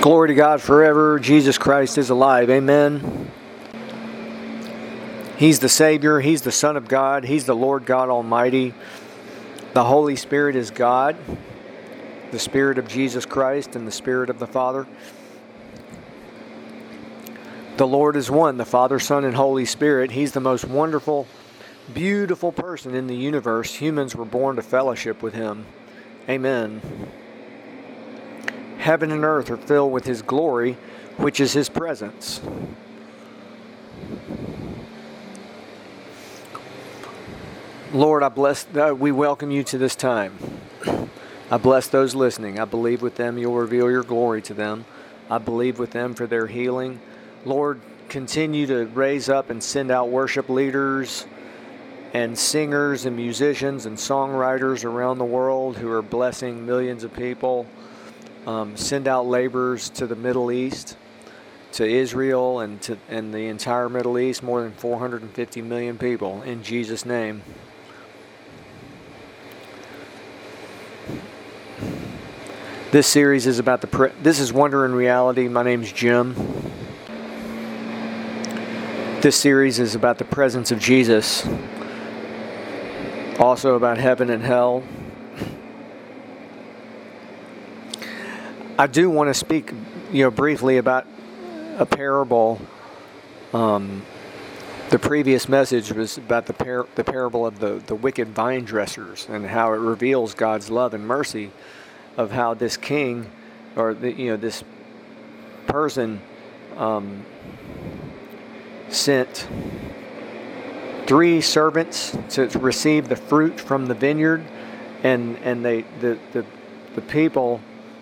Glory to God forever. Jesus Christ is alive. Amen. He's the Savior. He's the Son of God. He's the Lord God Almighty. The Holy Spirit is God, the Spirit of Jesus Christ and the Spirit of the Father. The Lord is one, the Father, Son, and Holy Spirit. He's the most wonderful, beautiful person in the universe. Humans were born to fellowship with Him. Amen. Heaven and earth are filled with His glory, which is His presence. Lord, we welcome You to this time. I bless those listening. I believe with them You'll reveal Your glory to them. I believe with them for their healing. Lord, continue to raise up and send out worship leaders and singers and musicians and songwriters around the world who are blessing millions of people. Send out laborers to the Middle East, to Israel, and the entire Middle East, more than 450 million people, in Jesus' name. This series is about this is Wonder and Reality. My name's Jim. This series is about the presence of Jesus, also about heaven and hell. I do want to speak, briefly about a parable. The previous message was about the parable of the wicked vine dressers and how it reveals God's love and mercy, of how this king, or this person, sent three servants to receive the fruit from the vineyard, and the people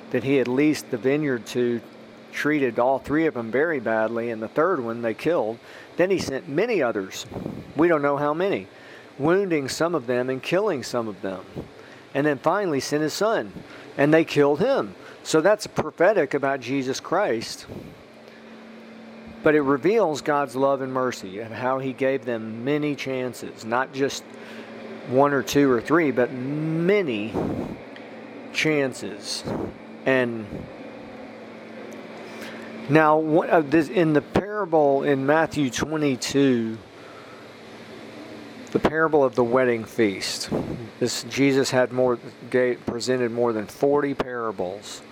that he had leased the vineyard to treated all three of them very badly, and the third one they killed. Then he sent many others, we don't know how many, wounding some of them and killing some of them. And then finally sent his son, and they killed him. So that's prophetic about Jesus Christ. But it reveals God's love and mercy and how He gave them many chances, not just one or two or three, but many chances. And now, in the parable in Matthew 22, the parable of the wedding feast, Jesus had presented more than 40 parables,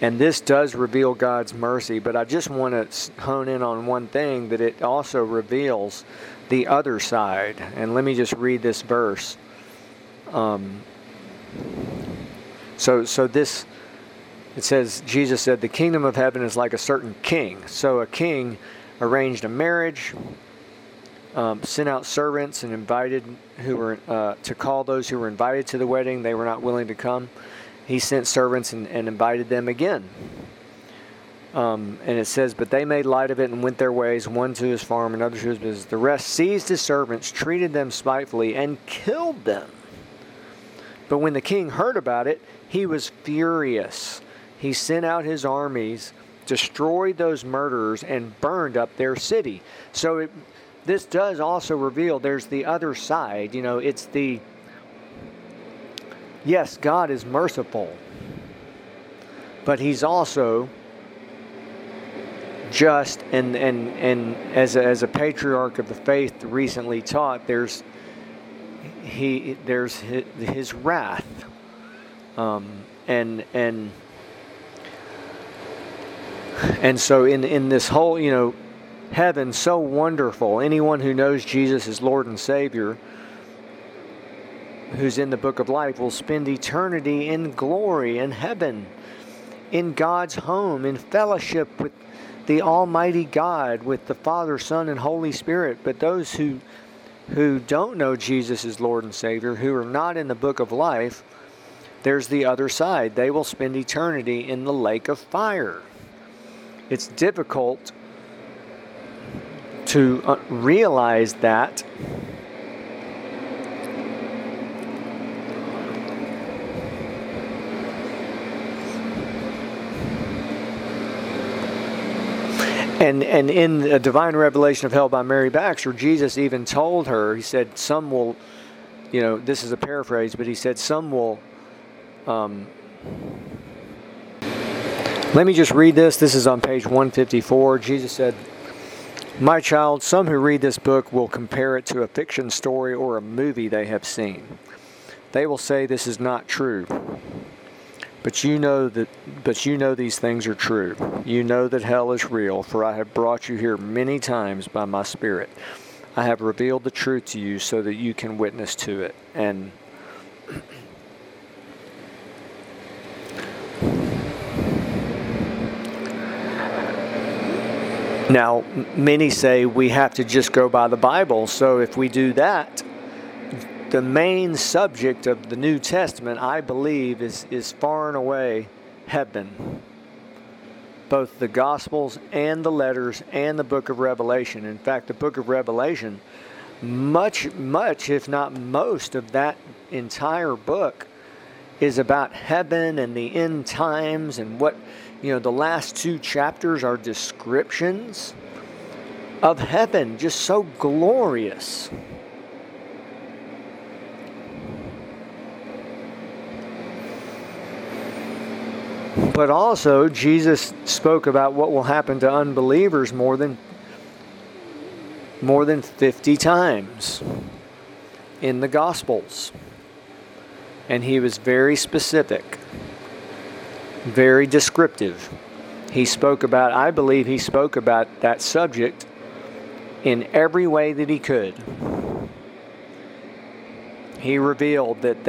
and this does reveal God's mercy. But I just want to hone in on one thing, that it also reveals the other side. And let me just read this verse. It says, Jesus said, "The kingdom of heaven is like a certain king." So a king arranged a marriage, sent out servants and invited to call those who were invited to the wedding. They were not willing to come. He sent servants and invited them again. And it says, "But they made light of it and went their ways, one to his farm, another to his business. The rest seized his servants, treated them spitefully, and killed them. But when the king heard about it, he was furious. He sent out his armies, destroyed those murderers, and burned up their city." So this does also reveal there's the other side. Yes, God is merciful, but He's also just. And as a patriarch of the faith recently taught, there's His wrath. And so in this whole, heaven so wonderful, anyone who knows Jesus as Lord and Savior, who's in the book of life, will spend eternity in glory, in heaven, in God's home, in fellowship with the Almighty God, with the Father, Son, and Holy Spirit. But those who don't know Jesus as Lord and Savior, who are not in the book of life, there's the other side. They will spend eternity in the lake of fire. It's difficult to realize that. And in the Divine Revelation of Hell by Mary Baxter, Jesus even told her, He said, some will, this is a paraphrase, but He said, some will Let me just read this. This is on page 154. Jesus said, "My child, some who read this book will compare it to a fiction story or a movie they have seen. They will say this is not true. But you know these things are true. You know that hell is real, for I have brought you here many times by my Spirit. I have revealed the truth to you so that you can witness to it." And now, many say we have to just go by the Bible. So if we do that, the main subject of the New Testament, I believe, is far and away heaven. Both the Gospels and the letters and the book of Revelation. In fact, the book of Revelation, much, if not most of that entire book is about heaven and the end times, and what, you know, the last two chapters are descriptions of heaven, just so glorious. But also, Jesus spoke about what will happen to unbelievers more than 50 times in the Gospels. And he was very specific, very descriptive. He spoke about, I believe he spoke about that subject in every way that he could. He revealed that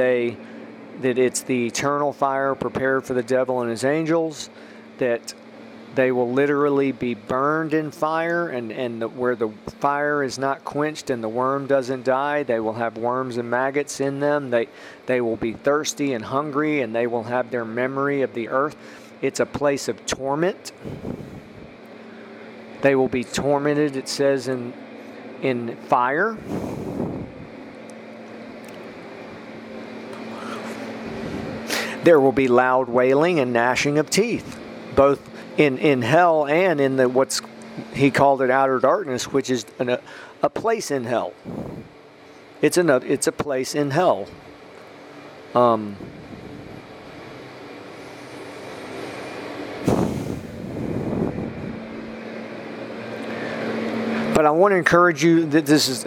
it's the eternal fire prepared for the devil and his angels, that they will literally be burned in fire, and where the fire is not quenched and the worm doesn't die, they will have worms and maggots in them. They will be thirsty and hungry, and they will have their memory of the earth. It's a place of torment. They will be tormented, it says, in fire. There will be loud wailing and gnashing of teeth, both in hell and in the what's he called it outer darkness, which is a place in hell. It's a place in hell. But I want to encourage you that this is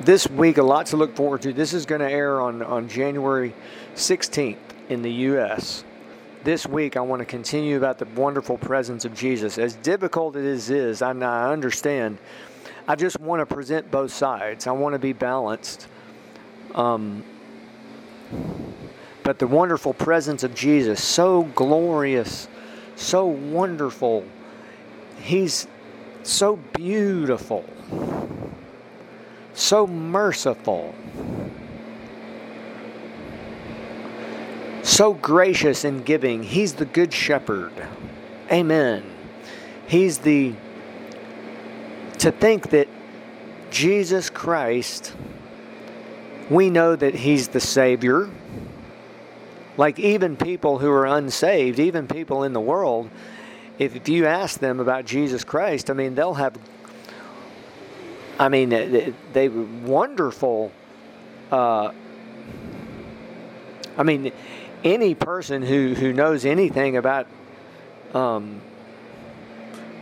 this week a lot to look forward to. This is going to air on January 16th. In the U.S. This week, I want to continue about the wonderful presence of Jesus. As difficult as it is, I understand. I just want to present both sides. I want to be balanced. But the wonderful presence of Jesus, so glorious, so wonderful. He's so beautiful, so merciful, so gracious in giving. He's the good shepherd. Amen. He's the... To think that Jesus Christ, we know that he's the Savior. Like even people who are unsaved, even people in the world, if you ask them about Jesus Christ, I mean, they'll have... I mean, they wonderful... Any person who knows anything about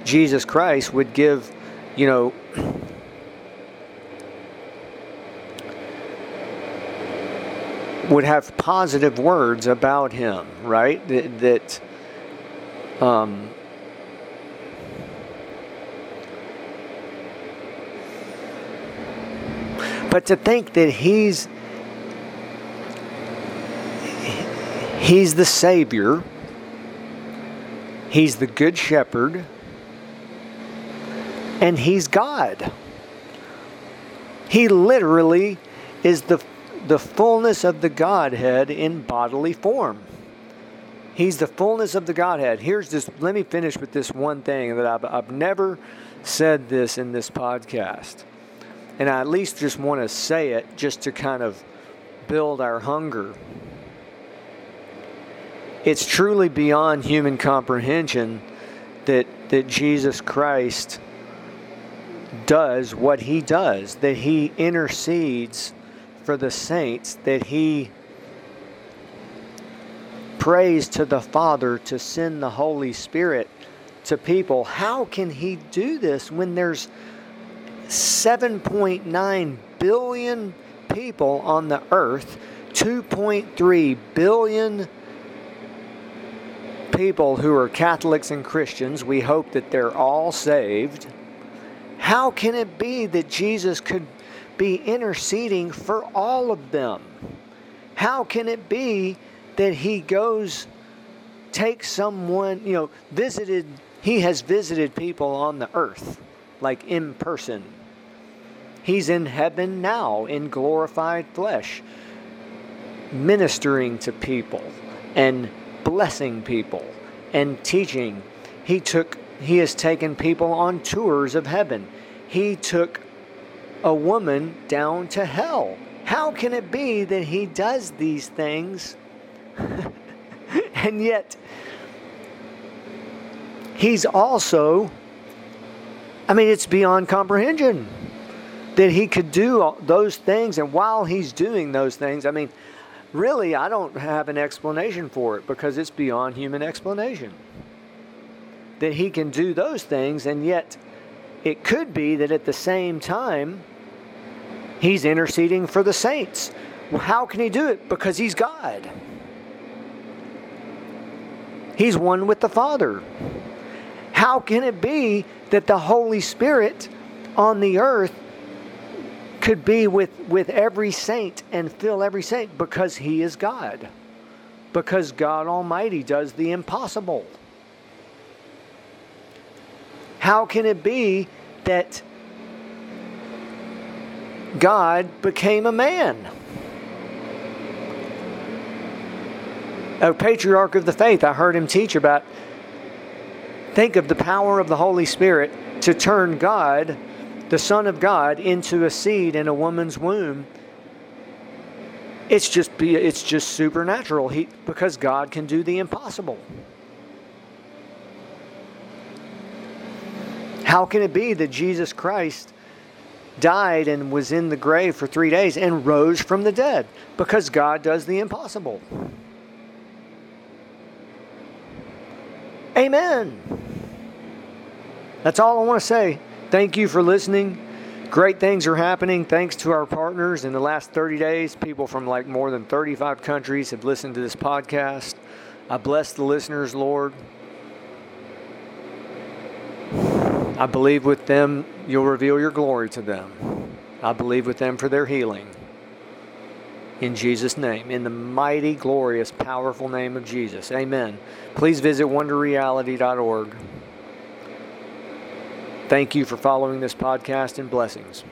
Jesus Christ would give, you know, would have positive words about him, right? But to think that He's the Savior. He's the Good Shepherd. And he's God. He literally is the fullness of the Godhead in bodily form. He's the fullness of the Godhead. Here's this. Let me finish with this one thing that I've never said this in this podcast. And I at least just want to say it just to kind of build our hunger. It's truly beyond human comprehension that Jesus Christ does what he does, that he intercedes for the saints, that he prays to the Father to send the Holy Spirit to people. How can He do this when there's 7.9 billion people on the earth, 2.3 billion people who are Catholics and Christians? We hope that they're all saved. How can it be that Jesus could be interceding for all of them? How can it be that He goes, takes someone, He has visited people on the earth, like in person. He's in heaven now in glorified flesh, ministering to people and blessing people and teaching. He has taken people on tours of heaven. He took a woman down to hell. How can it be that He does these things and yet He's also, it's beyond comprehension that He could do those things. And while He's doing those things, really, I don't have an explanation for it, because it's beyond human explanation that He can do those things. And yet it could be that at the same time He's interceding for the saints. Well, how can He do it? Because He's God. He's one with the Father. How can it be that the Holy Spirit on the earth could be with every saint and fill every saint? Because He is God. Because God Almighty does the impossible. How can it be that God became a man? A patriarch of the faith, I heard him teach about, think of the power of the Holy Spirit to turn God, the Son of God, into a seed in a woman's womb. It's just supernatural. Because God can do the impossible. How can it be that Jesus Christ died and was in the grave for 3 days and rose from the dead? Because God does the impossible. Amen. That's all I want to say. Thank you for listening. Great things are happening. Thanks to our partners. In the last 30 days, people from more than 35 countries have listened to this podcast. I bless the listeners, Lord. I believe with them, You'll reveal Your glory to them. I believe with them for their healing. In Jesus' name, in the mighty, glorious, powerful name of Jesus. Amen. Please visit wonderreality.org. Thank you for following this podcast, and blessings.